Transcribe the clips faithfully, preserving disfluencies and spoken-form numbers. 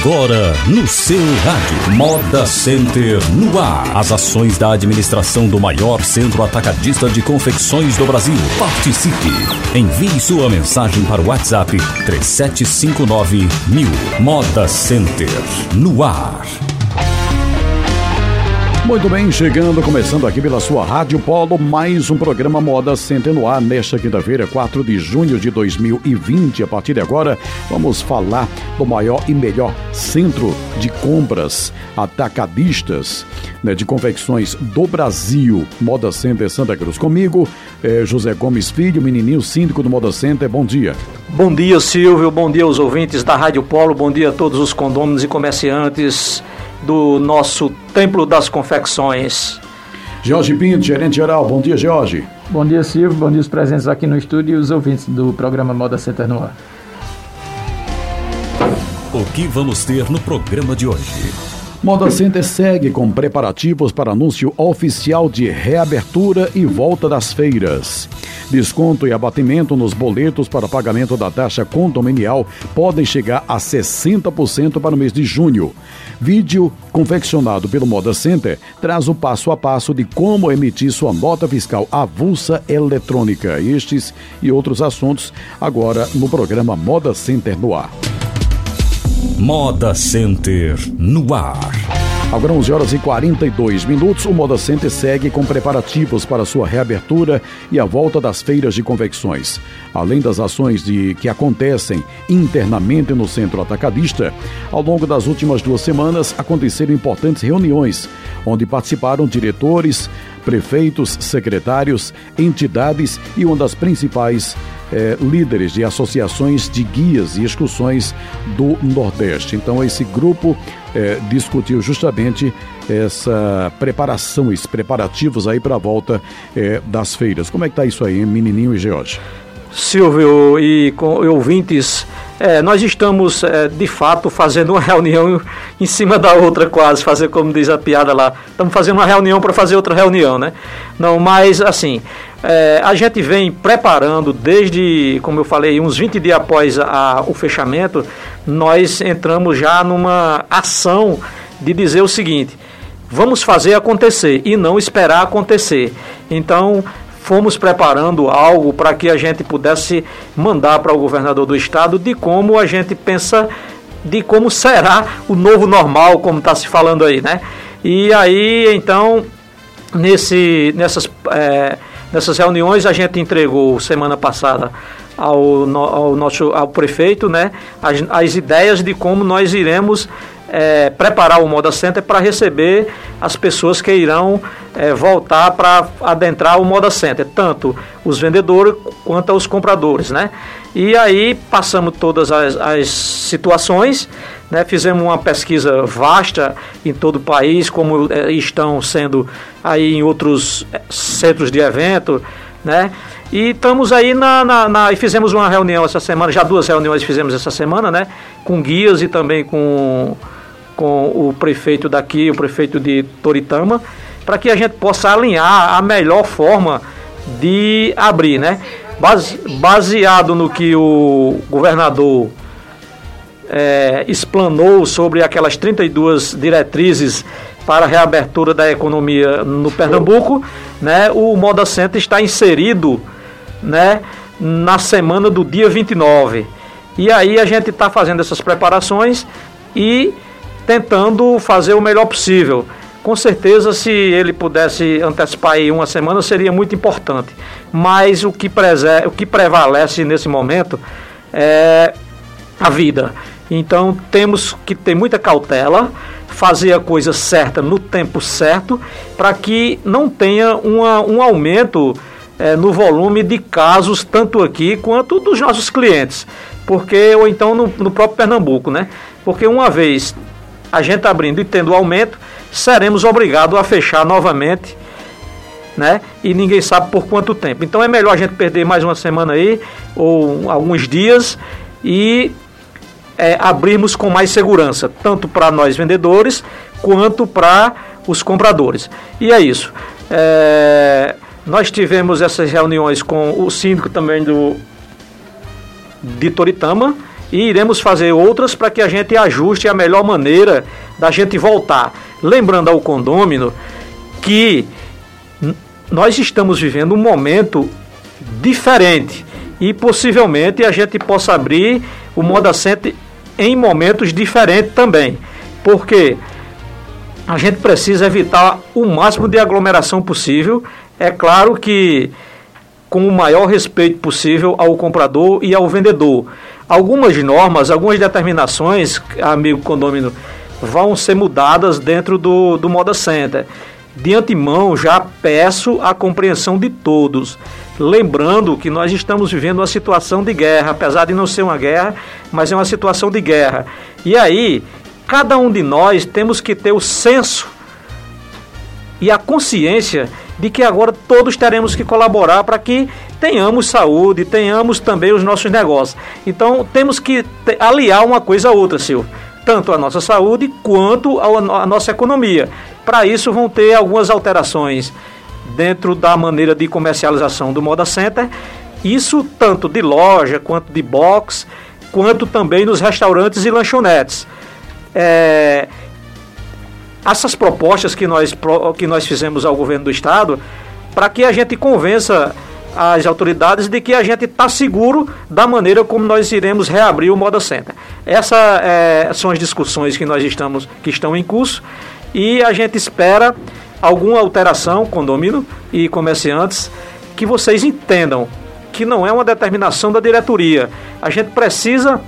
Agora, no seu rádio, Moda Center no ar. As ações da administração do maior centro atacadista de confecções do Brasil. Participe. Envie sua mensagem para o WhatsApp três sete cinco nove mil. Moda Center no ar. Muito bem, chegando, começando aqui pela sua Rádio Polo, mais um programa Moda Center no ar, nesta quinta-feira, quatro de junho de dois mil e vinte. A partir de agora, vamos falar do maior e melhor centro de compras atacadistas, né, de confecções do Brasil, Moda Center Santa Cruz. Comigo, é José Gomes Filho, menininho síndico do Moda Center. Bom dia. Bom dia, Silvio. Bom dia aos ouvintes da Rádio Polo. Bom dia a todos os condôminos e comerciantes do nosso Templo das Confecções. Jorge Pinto, gerente geral. Bom dia, Jorge. Bom dia, Silvio. Bom dia os presentes aqui no estúdio e os ouvintes do programa Moda Center no ar. O que vamos ter no programa de hoje? Moda Center segue com preparativos para anúncio oficial de reabertura e volta das feiras. Desconto e abatimento nos boletos para pagamento da taxa condominial podem chegar a sessenta por cento para o mês de junho. Vídeo confeccionado pelo Moda Center traz o passo a passo de como emitir sua nota fiscal avulsa eletrônica. Estes e outros assuntos agora no programa Moda Center no ar. Moda Center no ar. Agora onze horas e quarenta e dois minutos, o Moda Center segue com preparativos para sua reabertura e a volta das feiras de confecções. Além das ações de, que acontecem internamente no centro atacadista, ao longo das últimas duas semanas aconteceram importantes reuniões, onde participaram diretores, prefeitos, secretários, entidades e uma das principais É, líderes de associações de guias e excursões do Nordeste. Então esse grupo é, discutiu justamente essa preparação, esses preparativos aí para a volta é, das feiras. Como é que está isso aí, hein, menininho e Jorge? Silvio e, com, e ouvintes, é, nós estamos é, de fato fazendo uma reunião em cima da outra, quase, fazer como diz a piada lá, estamos fazendo uma reunião para fazer outra reunião, né? Não, mas assim... É, a gente vem preparando desde, como eu falei, uns vinte dias após a, o fechamento, nós entramos já numa ação de dizer o seguinte: vamos fazer acontecer e não esperar acontecer. Então, fomos preparando algo para que a gente pudesse mandar para o governador do estado de como a gente pensa, de como será o novo normal, como está se falando aí, né? E aí, então, nesse, nessas... É, Nessas reuniões a gente entregou semana passada ao, ao, nosso, ao prefeito, né, as, as ideias de como nós iremos é, preparar o Moda Center para receber as pessoas que irão é, voltar para adentrar o Moda Center, tanto os vendedores quanto os compradores, né? E aí passamos todas as, as situações, né? Fizemos uma pesquisa vasta em todo o país, como é, estão sendo aí em outros centros de evento, né? E estamos aí na, na, na e fizemos uma reunião essa semana, já duas reuniões fizemos essa semana, né? Com guias e também com, com o prefeito daqui, o prefeito de Toritama, para que a gente possa alinhar a melhor forma de abrir, né? Base, baseado no que o governador é, explanou sobre aquelas trinta e duas diretrizes para a reabertura da economia no Pernambuco, né, o Moda Center está inserido, né, na semana do dia vinte e nove. E aí a gente está fazendo essas preparações e tentando fazer o melhor possível. Com certeza, se ele pudesse antecipar aí uma semana, seria muito importante. Mas o que, prese... o que prevalece nesse momento é a vida. Então, temos que ter muita cautela, fazer a coisa certa no tempo certo, para que não tenha uma, um aumento é, no volume de casos, tanto aqui quanto dos nossos clientes. Porque, ou então no, no próprio Pernambuco, né? Porque uma vez a gente abrindo e tendo aumento, seremos obrigados a fechar novamente, né? E ninguém sabe por quanto tempo. Então é melhor a gente perder mais uma semana aí, ou alguns dias, e é, abrirmos com mais segurança, tanto para nós vendedores, quanto para os compradores. E é isso. É, nós tivemos essas reuniões com o síndico também do, de Toritama, e iremos fazer outras para que a gente ajuste a melhor maneira da gente voltar. Lembrando ao condômino que nós estamos vivendo um momento diferente e possivelmente a gente possa abrir o Moda Center em momentos diferentes também, porque a gente precisa evitar o máximo de aglomeração possível, é claro que com o maior respeito possível ao comprador e ao vendedor. Algumas normas, algumas determinações, amigo condômino, vão ser mudadas dentro do, do Moda Center. De antemão, já peço a compreensão de todos. Lembrando que nós estamos vivendo uma situação de guerra, apesar de não ser uma guerra, mas é uma situação de guerra. E aí, cada um de nós temos que ter o senso e a consciência de que agora todos teremos que colaborar para que tenhamos saúde, tenhamos também os nossos negócios. Então, temos que aliar uma coisa a outra, Silvio. Tanto a nossa saúde quanto a nossa economia. Para isso, vão ter algumas alterações dentro da maneira de comercialização do Moda Center. Isso tanto de loja, quanto de box, quanto também nos restaurantes e lanchonetes. É... Essas propostas que nós, que nós fizemos ao governo do estado, para que a gente convença as autoridades de que a gente está seguro da maneira como nós iremos reabrir o Moda Center. Essas é, são as discussões que nós estamos, que estão em curso, e a gente espera alguma alteração, condomínio e comerciantes, que vocês entendam que não é uma determinação da diretoria. A gente precisa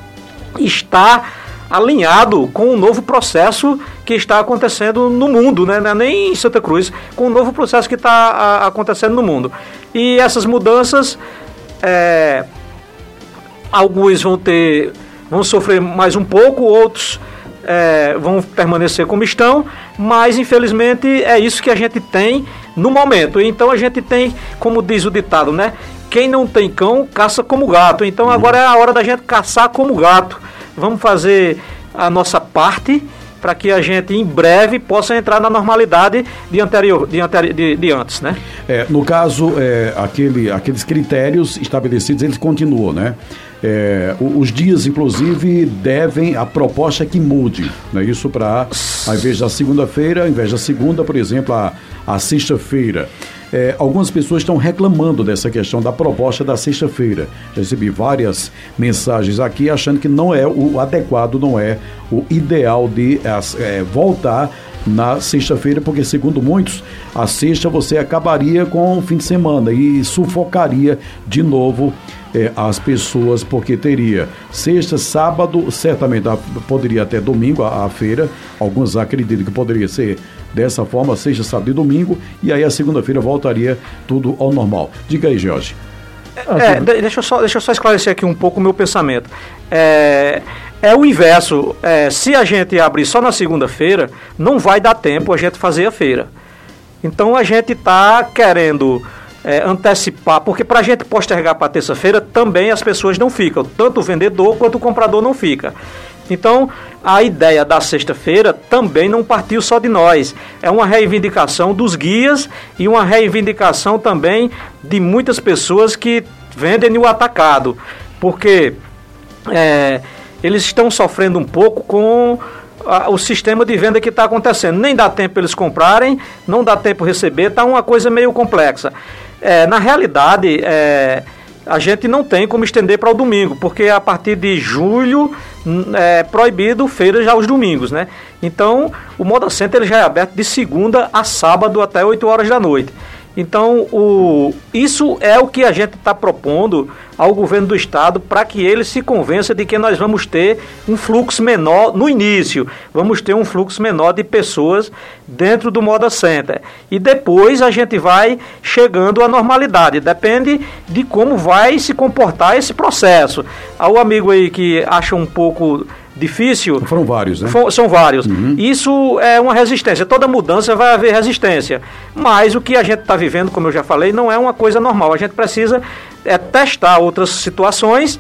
estar alinhado com o novo processo que está acontecendo no mundo, né? Não é nem em Santa Cruz, com o novo processo que está acontecendo no mundo. E essas mudanças, é, alguns vão ter, vão sofrer mais um pouco, outros é, vão permanecer como estão, mas infelizmente é isso que a gente tem no momento. Então a gente tem, como diz o ditado, né? Quem não tem cão, caça como gato. Então agora é a hora da gente caçar como gato. Vamos fazer a nossa parte para que a gente, em breve, possa entrar na normalidade de, anterior, de, anteri, de, de antes, né? É, no caso, é, aquele, aqueles critérios estabelecidos, eles continuam, né? É, os dias, inclusive, devem, a proposta é que mude, né? Isso para, ao invés da segunda-feira, ao invés da segunda, por exemplo, a, a sexta-feira. É, algumas pessoas estão reclamando dessa questão da proposta da sexta-feira. Já recebi várias mensagens aqui achando que não é o adequado, não é o ideal de é, voltar na sexta-feira, porque segundo muitos, a sexta você acabaria com o fim de semana e sufocaria de novo é, as pessoas, porque teria sexta, sábado, certamente poderia até domingo a, a feira, alguns acreditam que poderia ser dessa forma, sexta, sábado e domingo, e aí a segunda-feira voltaria tudo ao normal. Diga aí, Jorge. É, deixa eu só, deixa eu só esclarecer aqui um pouco o meu pensamento. É, é o inverso. É, se a gente abrir só na segunda-feira, não vai dar tempo a gente fazer a feira. Então a gente está querendo é, antecipar, porque para a gente postergar para terça-feira, também as pessoas não ficam. Tanto o vendedor quanto o comprador não fica. Então, a ideia da sexta-feira também não partiu só de nós. É uma reivindicação dos guias e uma reivindicação também de muitas pessoas que vendem no atacado. Porque é, eles estão sofrendo um pouco com a, o sistema de venda que está acontecendo. Nem dá tempo eles comprarem, não dá tempo receber, está uma coisa meio complexa. É, na realidade, é, a gente não tem como estender para o domingo, porque a partir de julho é proibido feiras aos domingos, né? Então, o Moda Center ele já é aberto de segunda a sábado até oito horas da noite. Então, o, isso é o que a gente está propondo ao governo do estado para que ele se convença de que nós vamos ter um fluxo menor no início. Vamos ter um fluxo menor de pessoas dentro do Moda Center. E depois a gente vai chegando à normalidade. Depende de como vai se comportar esse processo. Ao amigo aí que acha um pouco difícil... Foram vários, né? For, são vários. Uhum. Isso é uma resistência. Toda mudança vai haver resistência. Mas o que a gente está vivendo, como eu já falei, não é uma coisa normal. A gente precisa é, testar outras situações,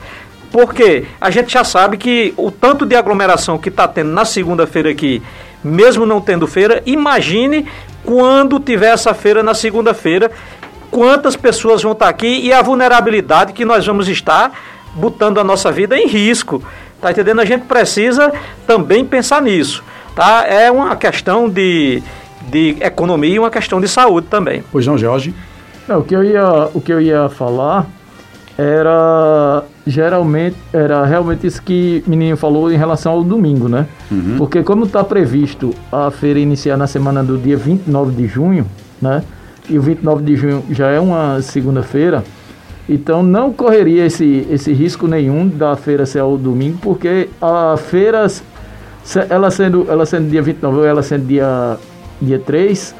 porque a gente já sabe que o tanto de aglomeração que está tendo na segunda-feira aqui, mesmo não tendo feira, imagine quando tiver essa feira na segunda-feira, quantas pessoas vão estar aqui e a vulnerabilidade que nós vamos estar botando a nossa vida em risco. Tá entendendo? A gente precisa também pensar nisso, tá? É uma questão de, de economia e uma questão de saúde também. Pois não, Jorge? Não, o, que eu ia, o que eu ia falar era geralmente era realmente isso que o menino falou em relação ao domingo, né? Uhum. Porque como está previsto a feira iniciar na semana do dia vinte e nove de junho, né? E o vinte e nove de junho já é uma segunda-feira, então não correria esse, esse risco nenhum da feira ser ao domingo, porque a feira, ela sendo, ela sendo dia vinte e nove ou ela sendo dia, dia três,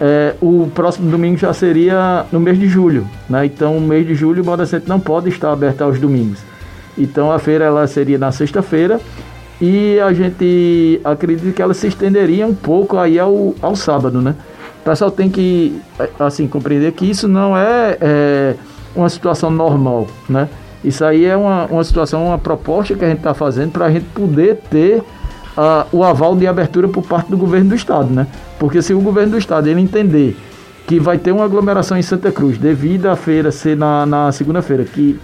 é, o próximo domingo já seria no mês de julho, né? Então o mês de julho o Moda Center não pode estar aberto aos domingos. Então a feira ela seria na sexta-feira e a gente acredita que ela se estenderia um pouco aí ao, ao sábado, né? O pessoal tem que assim, compreender que isso não é, é uma situação normal, né? Isso aí é uma, uma situação, uma proposta que a gente está fazendo para a gente poder ter Uh, o aval de abertura por parte do governo do estado, né? Porque se o governo do estado ele entender que vai ter uma aglomeração em Santa Cruz devido à feira ser na, na segunda-feira, que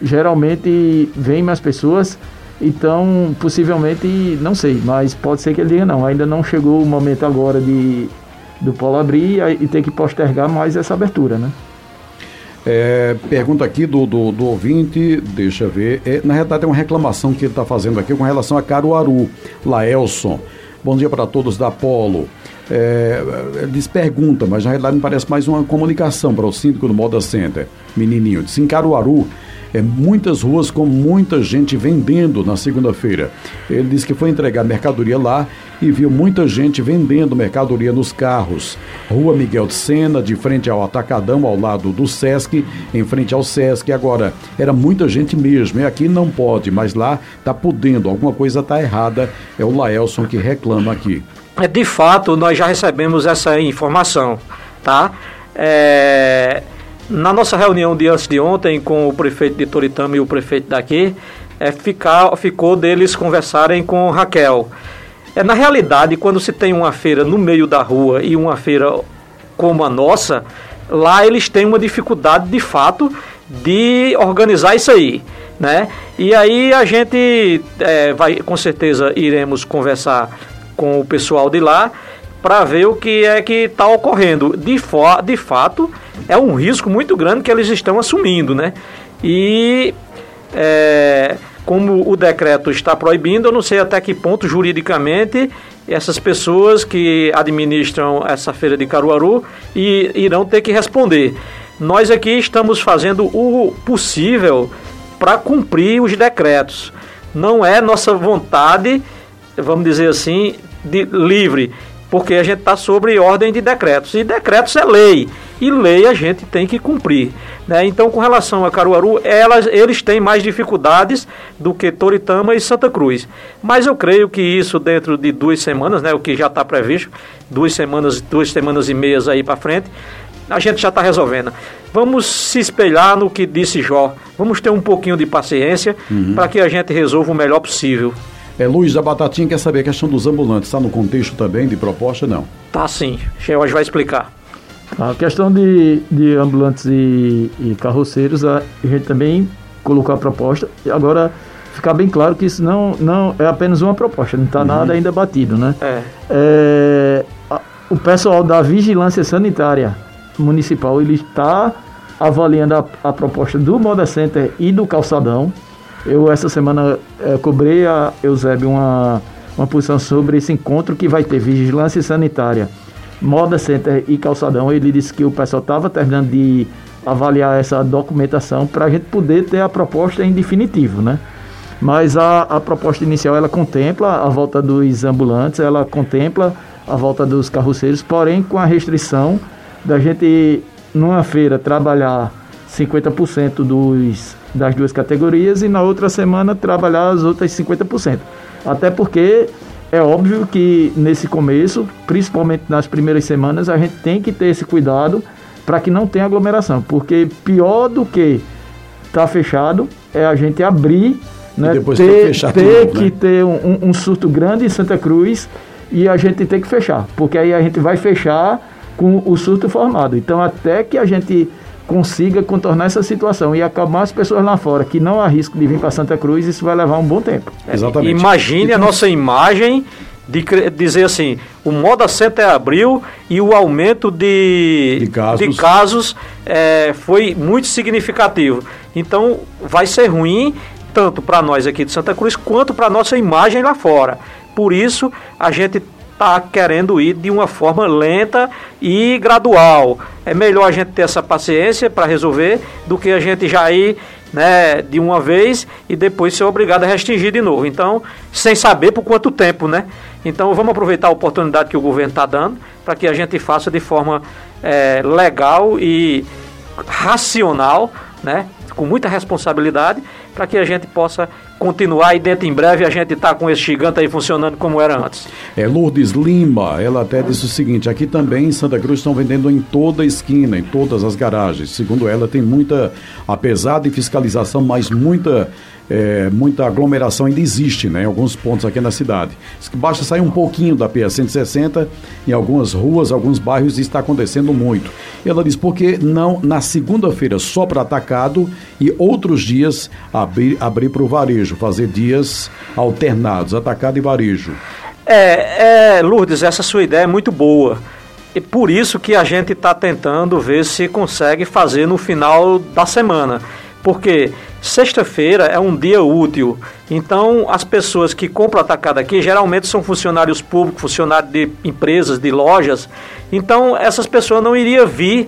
geralmente vem mais pessoas, então possivelmente, não sei, mas pode ser que ele diga não, ainda não chegou o momento agora de, do polo abrir e ter que postergar mais essa abertura, né? É, pergunta aqui do, do, do ouvinte, deixa eu ver, é, na realidade é uma reclamação que ele está fazendo aqui com relação a Caruaru. Laelson, bom dia para todos da Polo. É, ele diz pergunta, mas na realidade me parece mais uma comunicação para o síndico do Moda Center, menininho. Diz em Caruaru, é, muitas ruas com muita gente vendendo na segunda-feira. Ele disse que foi entregar mercadoria lá e viu muita gente vendendo mercadoria nos carros. Rua Miguel de Sena, de frente ao Atacadão, ao lado do Sesc, em frente ao Sesc. Agora, era muita gente mesmo, e aqui não pode, mas lá está podendo, alguma coisa está errada. É o Laelson que reclama aqui. De fato, nós já recebemos essa informação, tá? É... Na nossa reunião de antes de ontem com o prefeito de Toritama e o prefeito daqui, é, ficar, ficou deles conversarem com Raquel. É, na realidade, quando se tem uma feira no meio da rua e uma feira como a nossa, lá eles têm uma dificuldade de fato de organizar isso aí, né? E aí a gente é, vai, com certeza iremos conversar com o pessoal de lá para ver o que é que está ocorrendo. De, fo- de fato, é um risco muito grande que eles estão assumindo, né? E é, como o decreto está proibindo, eu não sei até que ponto juridicamente essas pessoas que administram essa feira de Caruaru e, irão ter que responder. Nós aqui estamos fazendo o possível para cumprir os decretos. Não é nossa vontade, vamos dizer assim, de, livre, porque a gente está sobre ordem de decretos, e decretos é lei, e lei a gente tem que cumprir, né? Então, com relação a Caruaru, elas, eles têm mais dificuldades do que Toritama e Santa Cruz, mas eu creio que isso dentro de duas semanas, né, o que já está previsto, duas semanas, duas semanas e meias aí para frente, a gente já está resolvendo. Vamos se espelhar no que disse Jó, vamos ter um pouquinho de paciência, uhum, para que a gente resolva o melhor possível. É, Luiz da Batatinha quer saber a questão dos ambulantes. Está no contexto também de proposta, não? Tá, sim. Hoje vai explicar. A questão de, de ambulantes e, e carroceiros, a gente também colocou a proposta. Agora, ficar bem claro que isso não, não é apenas uma proposta, não está uhum. nada ainda batido, né? É. É, a, o pessoal da Vigilância Sanitária Municipal, ele está avaliando a, a proposta do Moda Center e do Calçadão. Eu, essa semana, é, cobrei a Eusébio uma, uma posição sobre esse encontro que vai ter Vigilância Sanitária, Moda Center e Calçadão. Ele disse que o pessoal estava terminando de avaliar essa documentação para a gente poder ter a proposta em definitivo, né? Mas a, a proposta inicial, ela contempla a volta dos ambulantes, ela contempla a volta dos carroceiros, porém com a restrição da gente, numa feira, trabalhar cinquenta por cento dos, das duas categorias e na outra semana trabalhar as outras cinquenta por cento. Até porque é óbvio que nesse começo, principalmente nas primeiras semanas, a gente tem que ter esse cuidado para que não tenha aglomeração, porque pior do que estar tá fechado é a gente abrir, né, depois ter, tá ter novo, que né? ter um, um surto grande em Santa Cruz e a gente tem que fechar, porque aí a gente vai fechar com o surto formado. Então até que a gente consiga contornar essa situação e acalmar as pessoas lá fora, que não arriscam de vir para Santa Cruz, isso vai levar um bom tempo. É, exatamente. Imagine então, a nossa imagem de dizer assim, o Moda Center abriu e o aumento de, de casos, de casos é, foi muito significativo. Então, vai ser ruim tanto para nós aqui de Santa Cruz, quanto para a nossa imagem lá fora. Por isso, a gente está querendo ir de uma forma lenta e gradual. É melhor a gente ter essa paciência para resolver do que a gente já ir, né, de uma vez e depois ser obrigado a restringir de novo. Então, sem saber por quanto tempo, né? Então, vamos aproveitar a oportunidade que o governo está dando para que a gente faça de forma é, legal e racional, né? Com muita responsabilidade, para que a gente possa continuar e dentro em breve a gente está com esse gigante aí funcionando como era antes. É, Lourdes Lima, ela até disse o seguinte, aqui também em Santa Cruz estão vendendo em toda a esquina, em todas as garagens. Segundo ela, tem muita, apesar de fiscalização, mas muita, é, muita aglomeração ainda existe, né, em alguns pontos aqui na cidade. Basta sair um pouquinho da P A cento e sessenta, em algumas ruas, alguns bairros, está acontecendo muito. Ela diz, por que não na segunda-feira só para atacado e outros dias abrir, abrir para o varejo? Fazer dias alternados, atacado e varejo. É, é, Lourdes, essa sua ideia é muito boa. E por isso que a gente está tentando ver se consegue fazer no final da semana. Porque sexta-feira é um dia útil. Então, as pessoas que compram atacado aqui geralmente são funcionários públicos, funcionários de empresas, de lojas. Então, essas pessoas não iriam vir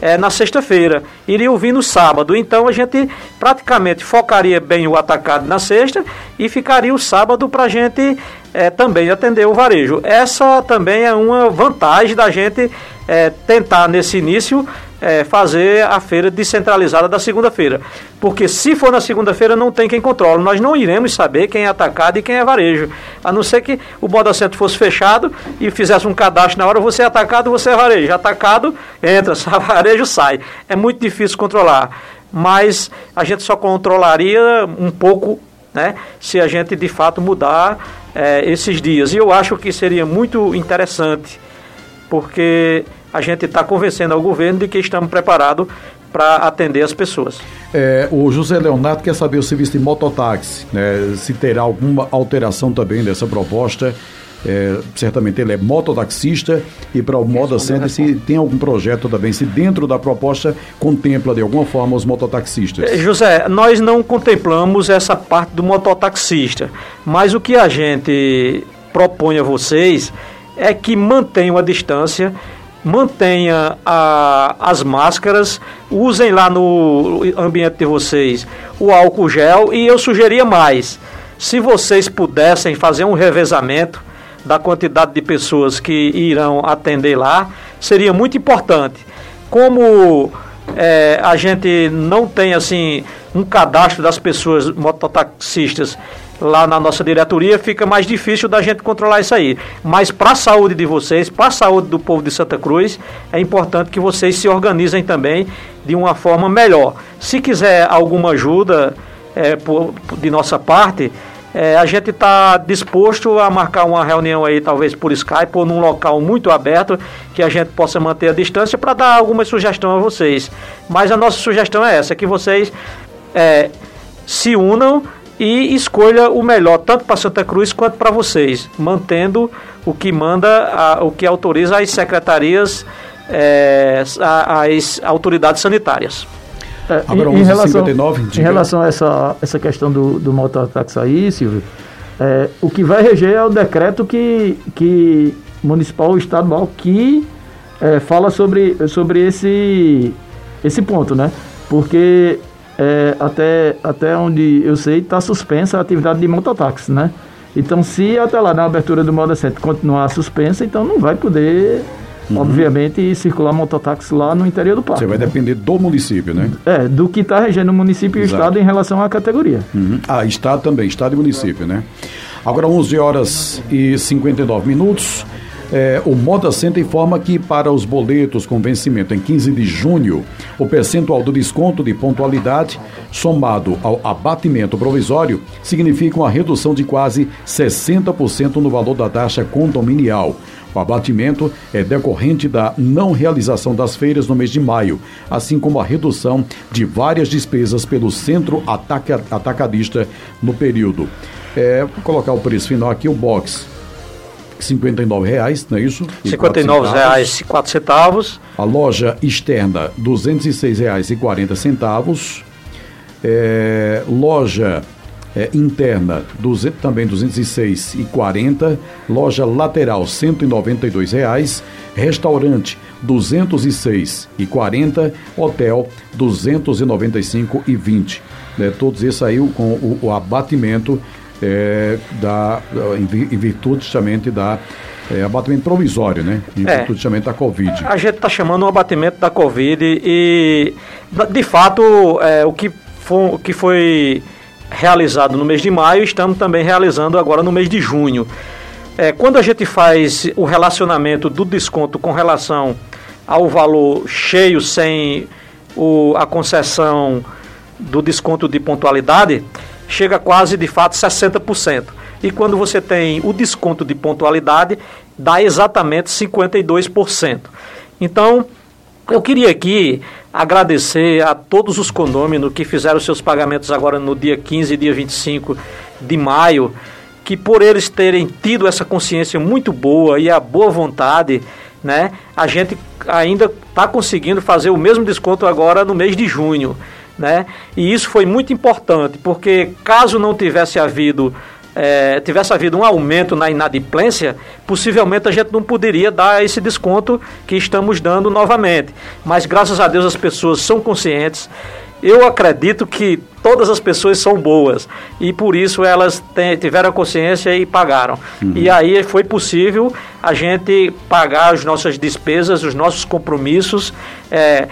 É, na sexta-feira, iria vir no sábado. Então a gente praticamente focaria bem o atacado na sexta e ficaria o sábado para a gente é, também atender o varejo. Essa também é uma vantagem da gente é, tentar nesse início é, fazer a feira descentralizada da segunda-feira, porque se for na segunda-feira não tem quem controle, nós não iremos saber quem é atacado e quem é varejo, a não ser que o Moda Center fosse fechado e fizesse um cadastro na hora, você é atacado, você é varejo, atacado entra, varejo sai, é muito difícil controlar, mas a gente só controlaria um pouco, né, se a gente de fato mudar é, esses dias, e eu acho que seria muito interessante, porque a gente está convencendo ao governo de que estamos preparados para atender as pessoas. É, o José Leonardo quer saber o serviço de mototáxi, né, se terá alguma alteração também dessa proposta. É, certamente ele é mototaxista e para o Moda Center se tem algum projeto também, se dentro da proposta contempla de alguma forma os mototaxistas. José, nós não contemplamos essa parte do mototaxista, mas o que a gente propõe a vocês é que mantenham a distância, mantenha a, as máscaras, usem lá no ambiente de vocês o álcool gel, e eu sugeria mais, se vocês pudessem fazer um revezamento da quantidade de pessoas que irão atender lá, seria muito importante. Como é, a gente não tem assim um cadastro das pessoas mototaxistas lá na nossa diretoria, fica mais difícil da gente controlar isso aí. Mas para a saúde de vocês, para a saúde do povo de Santa Cruz, é importante que vocês se organizem também de uma forma melhor. Se quiser alguma ajuda é, por, de nossa parte, é, a gente está disposto a marcar uma reunião aí, talvez por Skype ou num local muito aberto, que a gente possa manter a distância para dar alguma sugestão a vocês. Mas a nossa sugestão é essa, que vocês é, se unam e escolha o melhor, tanto para Santa Cruz quanto para vocês, mantendo o que manda, a, o que autoriza as secretarias, é, a, as autoridades sanitárias. É, Agora, em, em, relação, cinquenta e nove, em relação a essa, essa questão do, do mototáxi aí, Silvio, é, o que vai reger é o decreto que, que municipal ou estadual que é, fala sobre, sobre esse, esse ponto, né? Porque É, até, até onde eu sei, está suspensa a atividade de mototáxi, né? Então, se até lá na abertura do Moda Center continuar suspensa, então não vai poder, uhum. obviamente, circular mototáxi lá no interior do parque. Você vai, né, depender do município, né? É, do que está regendo o município e o estado em relação à categoria. Uhum. Ah, estado também, estado e município, né? Agora, onze horas e cinquenta e nove minutos. É, o Moda Center informa que para os boletos com vencimento em quinze de junho, o percentual do desconto de pontualidade somado ao abatimento provisório significa uma redução de quase sessenta por cento no valor da taxa condominial. O abatimento é decorrente da não realização das feiras no mês de maio, assim como a redução de várias despesas pelo centro ataca, atacadista no período. É, vou colocar o preço final aqui, o box cinquenta e nove reais, não é isso? cinquenta e nove reais e quatro centavos. A loja externa duzentos e seis reais e quarenta centavos. É, loja é, interna duzentos, também duzentos e seis reais e quarenta centavos. Loja lateral cento e noventa e dois reais. Restaurante duzentos e seis reais e quarenta centavos. Hotel duzentos e noventa e cinco reais e vinte centavos. É, todos esses aí com o, o abatimento. É, da, em virtude justamente da é, abatimento provisório, né? Em é, virtude justamente da Covid. A gente está chamando um abatimento da Covid e, de fato, é, o, que foi, o que foi realizado no mês de maio, estamos também realizando agora no mês de junho. É, quando a gente faz o relacionamento do desconto com relação ao valor cheio, sem o, a concessão do desconto de pontualidade, chega quase, de fato, sessenta por cento. E quando você tem o desconto de pontualidade, dá exatamente cinquenta e dois por cento. Então, eu queria aqui agradecer a todos os condôminos que fizeram seus pagamentos agora no dia quinze e dia vinte e cinco de maio, que por eles terem tido essa consciência muito boa e a boa vontade, né, a gente ainda está conseguindo fazer o mesmo desconto agora no mês de junho. Né? E isso foi muito importante, porque caso não tivesse havido, é, tivesse havido um aumento na inadimplência, possivelmente a gente não poderia dar esse desconto que estamos dando novamente. Mas graças a Deus as pessoas são conscientes. Eu acredito que todas as pessoas são boas e por isso elas te, tiveram consciência e pagaram. Uhum. E aí foi possível a gente pagar as nossas despesas, os nossos compromissos, é,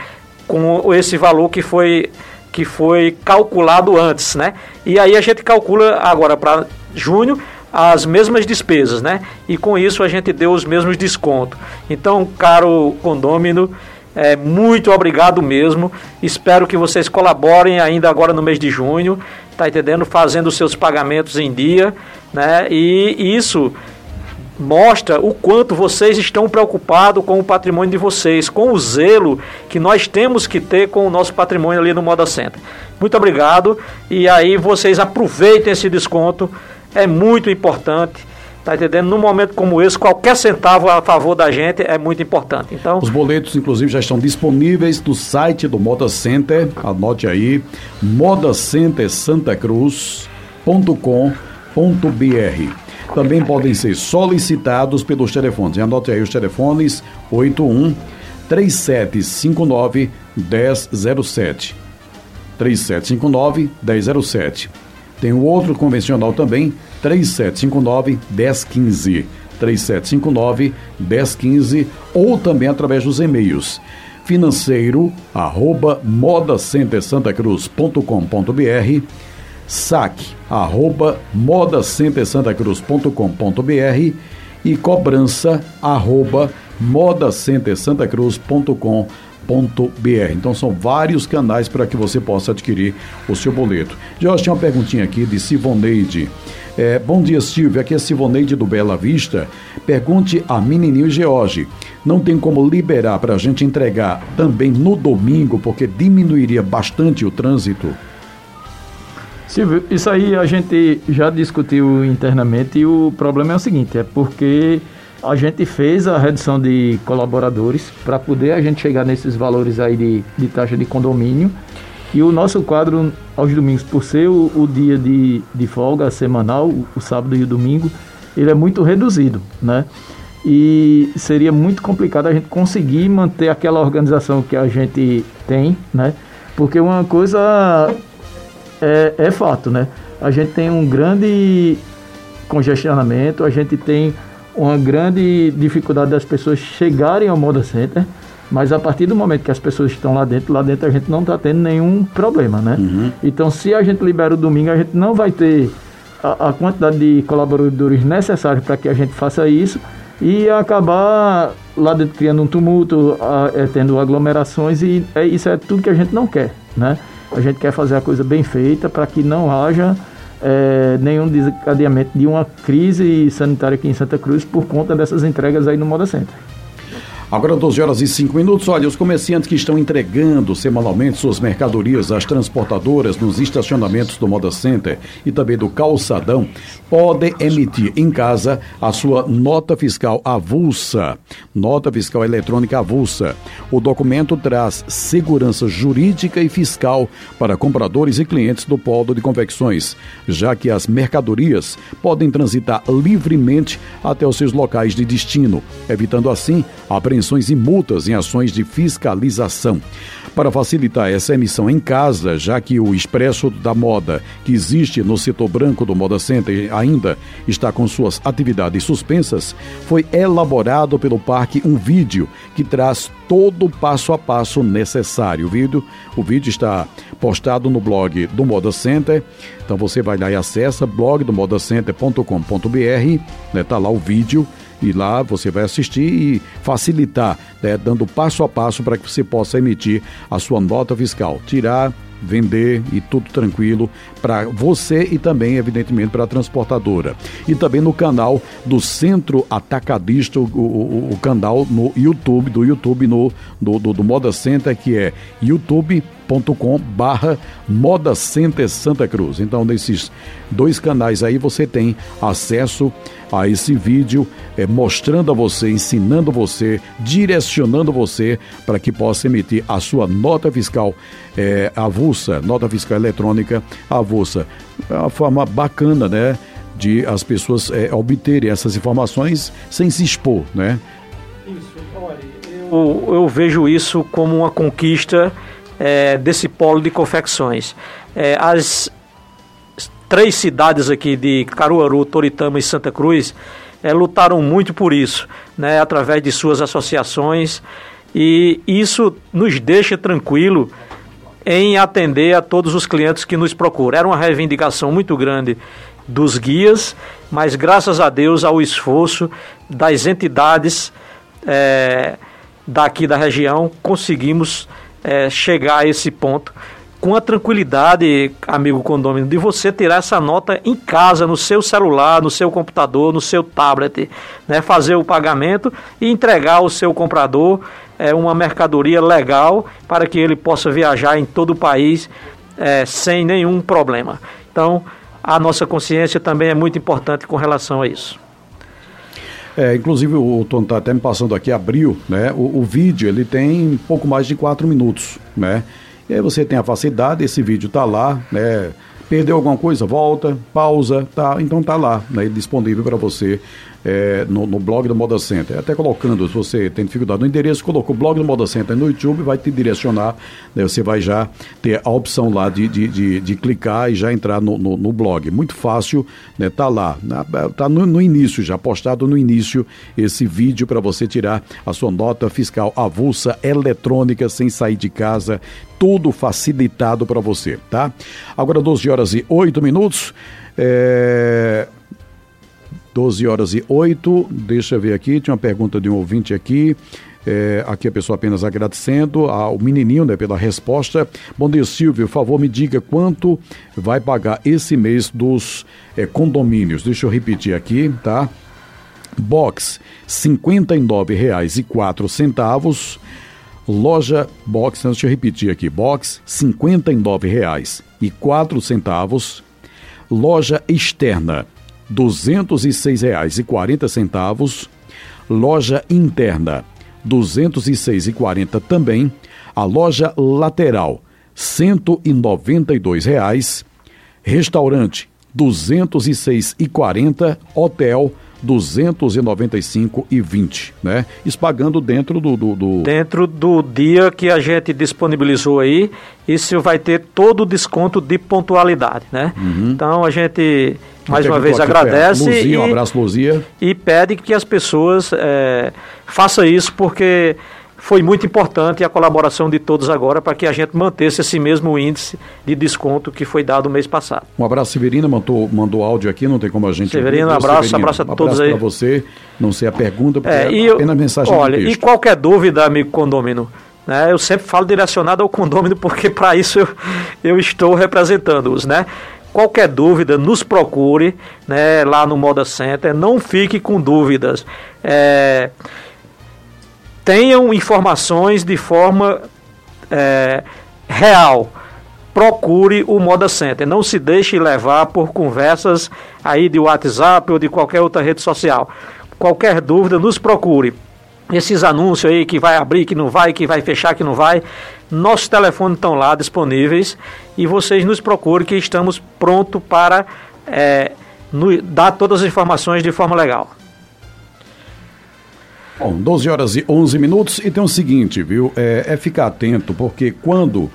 com esse valor que foi... que foi calculado antes, né? E aí a gente calcula agora para junho as mesmas despesas, né? E com isso a gente deu os mesmos descontos. Então, caro condômino, é, muito obrigado mesmo. Espero que vocês colaborem ainda agora no mês de junho, tá entendendo? Fazendo seus pagamentos em dia, né? E isso mostra o quanto vocês estão preocupados com o patrimônio de vocês, com o zelo que nós temos que ter com o nosso patrimônio ali no Moda Center. Muito obrigado, e aí vocês aproveitem esse desconto, é muito importante, tá entendendo? Num momento como esse, qualquer centavo a favor da gente é muito importante. Então, os boletos, inclusive, já estão disponíveis no site do Moda Center, anote aí, moda center santa cruz ponto com ponto b r. Também podem ser solicitados pelos telefones. Anote aí os telefones: oito um, três sete cinco nove, um zero zero sete. três sete cinco nove, um zero zero sete. Tem o outro convencional também: três sete cinco nove, um zero um cinco. três sete cinco nove, um zero um cinco. Ou também através dos e-mails: financeiro, arroba, moda center santa cruz ponto com ponto b r. saque, arroba, moda center santa cruz ponto com ponto b r e cobrança, arroba, moda center santa cruz ponto com ponto b r. Então são vários canais para que você possa adquirir o seu boleto. Jorge, tem uma perguntinha aqui de Sivoneide. É, bom dia, Silvio, aqui é Sivoneide do Bela Vista. Pergunte a menininho George, não tem como liberar para a gente entregar também no domingo, porque diminuiria bastante o trânsito? Silvio, isso aí a gente já discutiu internamente e o problema é o seguinte, é porque a gente fez a redução de colaboradores para poder a gente chegar nesses valores aí de, de taxa de condomínio, e o nosso quadro aos domingos, por ser o, o dia de, de folga semanal, o, o sábado e o domingo, ele é muito reduzido, né? E seria muito complicado a gente conseguir manter aquela organização que a gente tem, né? Porque uma coisa... É, é fato, né? A gente tem um grande congestionamento, a gente tem uma grande dificuldade das pessoas chegarem ao Moda Center, mas a partir do momento que as pessoas estão lá dentro, lá dentro a gente não está tendo nenhum problema, né? Uhum. Então, se a gente libera o domingo, a gente não vai ter a, a quantidade de colaboradores necessários para que a gente faça isso, e acabar lá dentro criando um tumulto, a, é, tendo aglomerações, e é, isso é tudo que a gente não quer, né? A gente quer fazer a coisa bem feita para que não haja é, nenhum desencadeamento de uma crise sanitária aqui em Santa Cruz por conta dessas entregas aí no Moda Center. Agora doze horas e cinco minutos, olha, os comerciantes que estão entregando semanalmente suas mercadorias às transportadoras nos estacionamentos do Moda Center e também do Calçadão podem emitir em casa a sua nota fiscal avulsa, nota fiscal eletrônica avulsa. O documento traz segurança jurídica e fiscal para compradores e clientes do polo de confecções, já que as mercadorias podem transitar livremente até os seus locais de destino, evitando assim a apreensão e multas em ações de fiscalização. Para facilitar essa emissão em casa, já que o Expresso da Moda, que existe no setor branco do Moda Center, ainda está com suas atividades suspensas, foi elaborado pelo parque um vídeo que traz todo o passo a passo necessário. O vídeo, o vídeo está postado no blog do Moda Center, então você vai lá e acessa blog do moda center ponto com ponto b r, né, tá lá o vídeo, e lá você vai assistir e facilitar, né, dando passo a passo para que você possa emitir a sua nota fiscal, tirar, vender e tudo tranquilo para você e também, evidentemente, para a transportadora. E também no canal do Centro Atacadista, o, o, o canal no YouTube, do YouTube no, do, do, do Moda Center, que é youtube ponto com barra Moda Center Santa Cruz. Então, nesses dois canais aí você tem acesso a esse vídeo, é, mostrando a você, ensinando você, direcionando você para que possa emitir a sua nota fiscal é, avulsa, nota fiscal eletrônica avulsa. É uma forma bacana, né, de as pessoas é, obterem essas informações sem se expor, né? Isso, olha, eu, eu vejo isso como uma conquista é, desse polo de confecções. É, as três cidades aqui de Caruaru, Toritama e Santa Cruz é, lutaram muito por isso, né, através de suas associações, e isso nos deixa tranquilo em atender a todos os clientes que nos procuram. Era uma reivindicação muito grande dos guias, mas graças a Deus ao esforço das entidades é, daqui da região conseguimos é, chegar a esse ponto com a tranquilidade, amigo condômino, de você tirar essa nota em casa, no seu celular, no seu computador, no seu tablet, né? Fazer o pagamento e entregar ao seu comprador é, uma mercadoria legal para que ele possa viajar em todo o país é, sem nenhum problema. Então, a nossa consciência também é muito importante com relação a isso. É, inclusive, o Tom está até me passando aqui, abriu, né? O, o vídeo, ele tem pouco mais de quatro minutos, né? E aí você tem a facilidade, esse vídeo está lá, né? Perdeu alguma coisa, volta, pausa, tá? Então tá lá, né? Disponível para você é, no, no blog do Moda Center. Até colocando, se você tem dificuldade no endereço, colocou o blog do Moda Center no YouTube, vai te direcionar, né? Você vai já ter a opção lá de, de, de, de clicar e já entrar no, no, no blog. Muito fácil, né? Tá lá, tá no, no início, já postado no início esse vídeo para você tirar a sua nota fiscal avulsa eletrônica sem sair de casa. Tudo facilitado para você, tá? Agora doze horas e oito minutos, é... doze horas e oito, deixa eu ver aqui, tinha uma pergunta de um ouvinte aqui, é... aqui a pessoa apenas agradecendo ao menininho, né, pela resposta. Bom dia, Silvio, por favor me diga quanto vai pagar esse mês dos é, condomínios, deixa eu repetir aqui, tá? Box cinquenta e nove reais e quatro centavos, Loja Box, deixa eu repetir aqui, Box cinquenta e nove reais e quatro centavos, Loja Externa duzentos e seis reais e quarenta centavos, Loja Interna duzentos e seis reais e quarenta centavos também, a Loja Lateral cento e noventa e dois reais, Restaurante duzentos e seis reais e quarenta centavos, Hotel duzentos e noventa e cinco reais e vinte centavos, né? Isso pagando dentro do, do, do... Dentro do dia que a gente disponibilizou aí, isso vai ter todo o desconto de pontualidade, né? Uhum. Então a gente, mais uma vez, agradece. Luzia, e, um abraço, Luzia. E pede que as pessoas é, façam isso, porque foi muito importante a colaboração de todos agora para que a gente mantesse esse mesmo índice de desconto que foi dado mês passado. Um abraço, Severina, mandou, mandou áudio aqui, não tem como a gente... Severina, ouvir. abraço, Severina, abraço a um todos abraço aí. Para você, não sei a pergunta, porque é, e é apenas eu, mensagem olha, de texto. E qualquer dúvida, amigo condômino, né, eu sempre falo direcionado ao condômino, porque para isso eu, eu estou representando-os, né? Qualquer dúvida, nos procure, né, lá no Moda Center, não fique com dúvidas, é... tenham informações de forma é, real. Procure o Moda Center. Não se deixe levar por conversas aí de WhatsApp ou de qualquer outra rede social. Qualquer dúvida, nos procure. Esses anúncios aí que vai abrir, que não vai, que vai fechar, que não vai. Nossos telefones estão lá disponíveis e vocês nos procurem que estamos prontos para é, no, dar todas as informações de forma legal. Bom, doze horas e onze minutos, e tem o seguinte, viu, é, é ficar atento, porque quando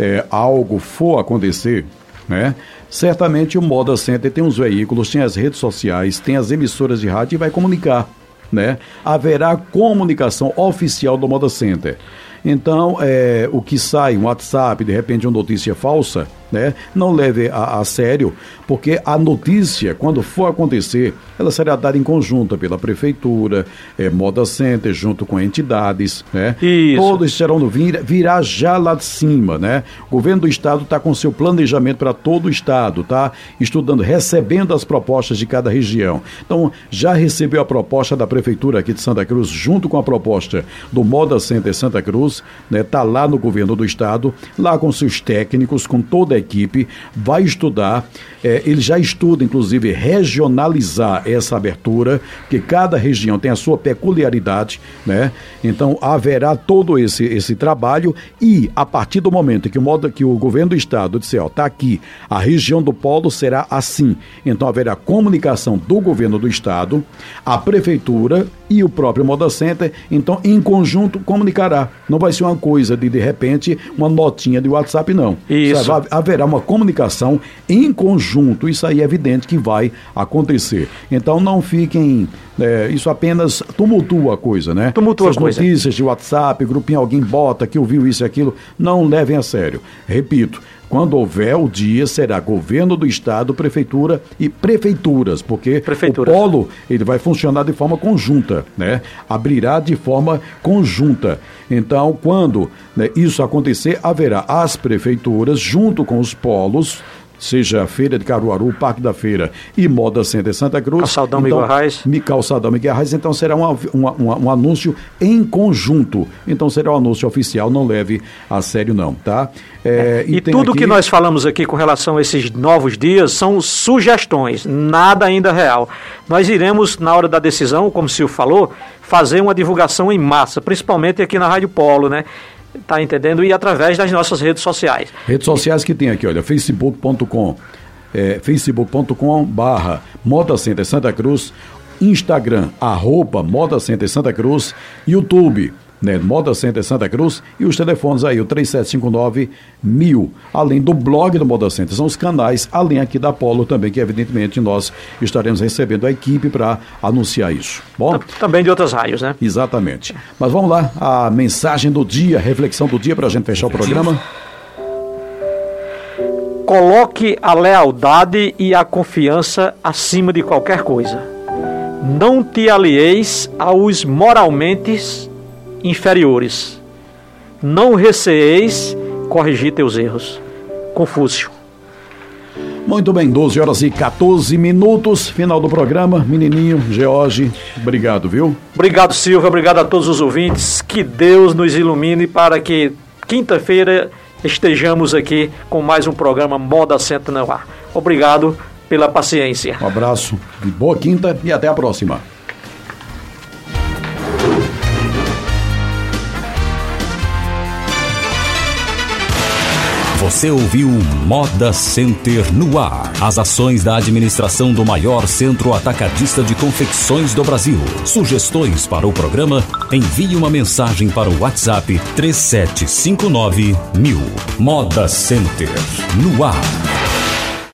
é, algo for acontecer, né, certamente o Moda Center tem os veículos, tem as redes sociais, tem as emissoras de rádio e vai comunicar, né, haverá comunicação oficial do Moda Center. Então, é, o que sai, um WhatsApp, de repente uma notícia falsa, né, não leve a, a sério, porque a notícia, quando for acontecer, ela será dada em conjunto pela Prefeitura, é, Moda Center, junto com entidades, né? Isso. Todos serão vir, virá já lá de cima, né? O governo do estado está com seu planejamento para todo o estado, tá? Estudando, recebendo as propostas de cada região. Então, já recebeu a proposta da Prefeitura aqui de Santa Cruz, junto com a proposta do Moda Center Santa Cruz, está, né, lá no governo do estado, lá com seus técnicos, com toda a equipe, vai estudar, é, ele já estuda, inclusive, regionalizar essa abertura, que cada região tem a sua peculiaridade, né? Então haverá todo esse, esse trabalho, e a partir do momento que o, modo, que o governo do estado disser, ó, tá aqui, a região do polo será assim, então haverá comunicação do governo do estado, a prefeitura e o próprio Moda Center, então em conjunto comunicará. Não vai ser uma coisa de, de repente, uma notinha de WhatsApp, não. Isso. Vai, haverá uma comunicação em conjunto, isso aí é evidente que vai acontecer. Então não fiquem, é, isso apenas tumultua a coisa, né? Tumultua as coisa. Notícias de WhatsApp, grupinho, alguém bota que ouviu isso e aquilo, não levem a sério. Repito, quando houver o dia, será governo do estado, prefeitura e prefeituras, porque prefeituras. O polo ele vai funcionar de forma conjunta, né? Abrirá de forma conjunta. Então, quando, né, isso acontecer, haverá as prefeituras, junto com os polos, seja a Feira de Caruaru, Parque da Feira e Moda Center Santa Cruz. Calçadão então, Miguel Arraes. Calçadão Miguel Arraes, então será uma, uma, uma, um anúncio em conjunto. Então será um anúncio oficial, não leve a sério não, tá? É, é, e e tudo aqui... que nós falamos aqui com relação a esses novos dias são sugestões, nada ainda real. Nós iremos, na hora da decisão, como o Silvio falou, fazer uma divulgação em massa, principalmente aqui na Rádio Polo, né? Tá entendendo? E através das nossas redes sociais. Redes sociais que tem aqui, olha, facebook ponto com, é, facebook ponto com barra Moda Center Santa Cruz, Instagram, arroba Moda Center Santa Cruz, YouTube, né, Moda Center Santa Cruz, e os telefones aí, o três sete cinco nove mil, além do blog do Moda Center, são os canais, além aqui da Polo também, que evidentemente nós estaremos recebendo a equipe para anunciar isso. Bom? Também de outras rádios, né? Exatamente. Mas vamos lá, a mensagem do dia, reflexão do dia para a gente fechar o programa. Coloque a lealdade e a confiança acima de qualquer coisa. Não te alieis aos moralmente inferiores, não receeis corrigir teus erros. Confúcio. Muito bem, doze horas e quatorze minutos, final do programa. Menininho, George, obrigado, viu? Obrigado, Silvio, obrigado a todos os ouvintes, que Deus nos ilumine para que quinta-feira estejamos aqui com mais um programa Moda Center no ar. Obrigado pela paciência. Um abraço, boa quinta e até a próxima. Você ouviu Moda Center no ar. As ações da administração do maior centro atacadista de confecções do Brasil. Sugestões para o programa? Envie uma mensagem para o WhatsApp três sete cinco nove mil. Moda Center no ar.